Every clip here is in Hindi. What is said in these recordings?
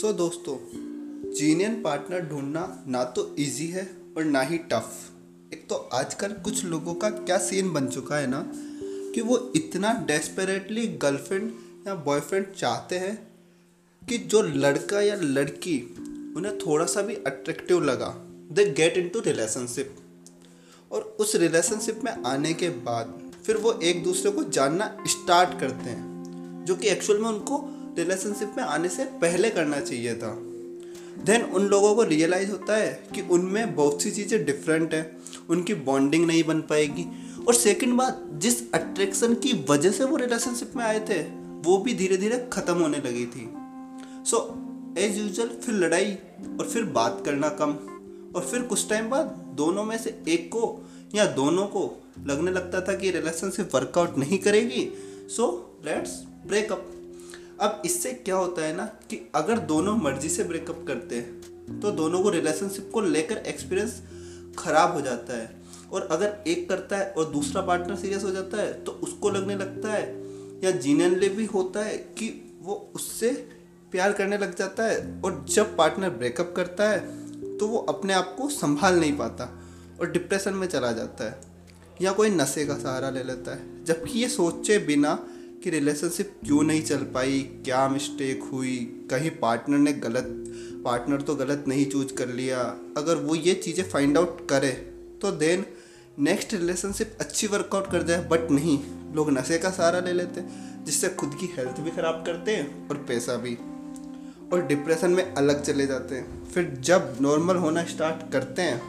सो दोस्तों, जीनियन पार्टनर ढूंढना ना तो इजी है और ना ही टफ। एक तो आजकल कुछ लोगों का क्या सीन बन चुका है ना, कि वो इतना डेस्परेटली गर्लफ्रेंड या बॉयफ्रेंड चाहते हैं कि जो लड़का या लड़की उन्हें थोड़ा सा भी अट्रैक्टिव लगा, दे गेट इनटू रिलेशनशिप। और उस रिलेशनशिप में आने के बाद फिर वो एक दूसरे को जानना स्टार्ट करते हैं, जो कि एक्चुअल में उनको रिलेशनशिप में आने से पहले करना चाहिए था। देन उन लोगों को रियलाइज़ होता है कि उनमें बहुत सी चीज़ें डिफरेंट हैं, उनकी बॉन्डिंग नहीं बन पाएगी। और सेकंड बात, जिस अट्रैक्शन की वजह से वो रिलेशनशिप में आए थे वो भी धीरे धीरे ख़त्म होने लगी थी। सो एज यूजुअल फिर लड़ाई, और फिर बात करना कम, और फिर कुछ टाइम बाद दोनों में से एक को या दोनों को लगने लगता था कि रिलेशनशिप वर्कआउट नहीं करेगी, सो लेट्स ब्रेकअप। अब इससे क्या होता है ना, कि अगर दोनों मर्जी से ब्रेकअप करते हैं तो दोनों को रिलेशनशिप को लेकर एक्सपीरियंस ख़राब हो जाता है। और अगर एक करता है और दूसरा पार्टनर सीरियस हो जाता है तो उसको लगने लगता है, या जीनियनली भी होता है, कि वो उससे प्यार करने लग जाता है। और जब पार्टनर ब्रेकअप करता है तो वो अपने आप को संभाल नहीं पाता और डिप्रेशन में चला जाता है, या कोई नशे का सहारा ले लेता है, जबकि ये सोचे बिना कि रिलेशनशिप क्यों नहीं चल पाई, क्या मिस्टेक हुई, कहीं पार्टनर तो गलत नहीं चूज कर लिया। अगर वो ये चीज़ें फाइंड आउट करे तो देन नेक्स्ट रिलेशनशिप अच्छी वर्कआउट कर जाए, बट नहीं, लोग नशे का सहारा ले लेते हैं, जिससे खुद की हेल्थ भी ख़राब करते हैं और पैसा भी, और डिप्रेशन में अलग चले जाते हैं। फिर जब नॉर्मल होना स्टार्ट करते हैं,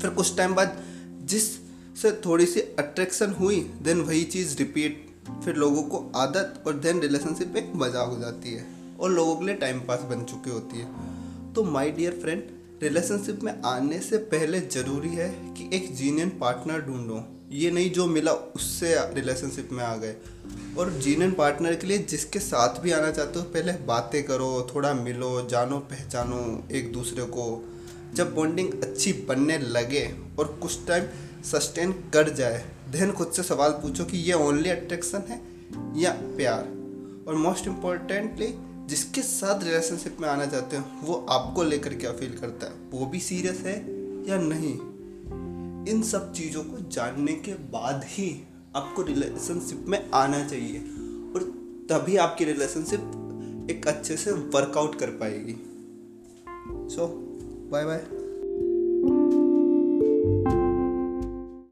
फिर कुछ टाइम बाद जिस से थोड़ी सी अट्रैक्शन हुई, देन वही चीज़ रिपीट, फिर लोगों को आदत, और देन रिलेशनशिप एक मजाक हो जाती है और लोगों के लिए टाइम पास बन चुकी होती है। तो माय डियर फ्रेंड, रिलेशनशिप में आने से पहले ज़रूरी है कि एक जीनियन पार्टनर ढूंढो। ये नहीं जो मिला उससे रिलेशनशिप में आ गए। और जीनियन पार्टनर के लिए जिसके साथ भी आना चाहते हो, पहले बातें करो, थोड़ा मिलो, जानो पहचानो एक दूसरे को। जब बॉन्डिंग अच्छी बनने लगे और कुछ टाइम सस्टेन कर जाए, देन खुद से सवाल पूछो कि ये ओनली अट्रैक्शन है या प्यार। और मोस्ट इम्पॉर्टेंटली, जिसके साथ रिलेशनशिप में आना चाहते हो वो आपको लेकर क्या फील करता है, वो भी सीरियस है या नहीं। इन सब चीज़ों को जानने के बाद ही आपको रिलेशनशिप में आना चाहिए, और तभी आपकी रिलेशनशिप एक अच्छे से वर्कआउट कर पाएगी। So bye bye.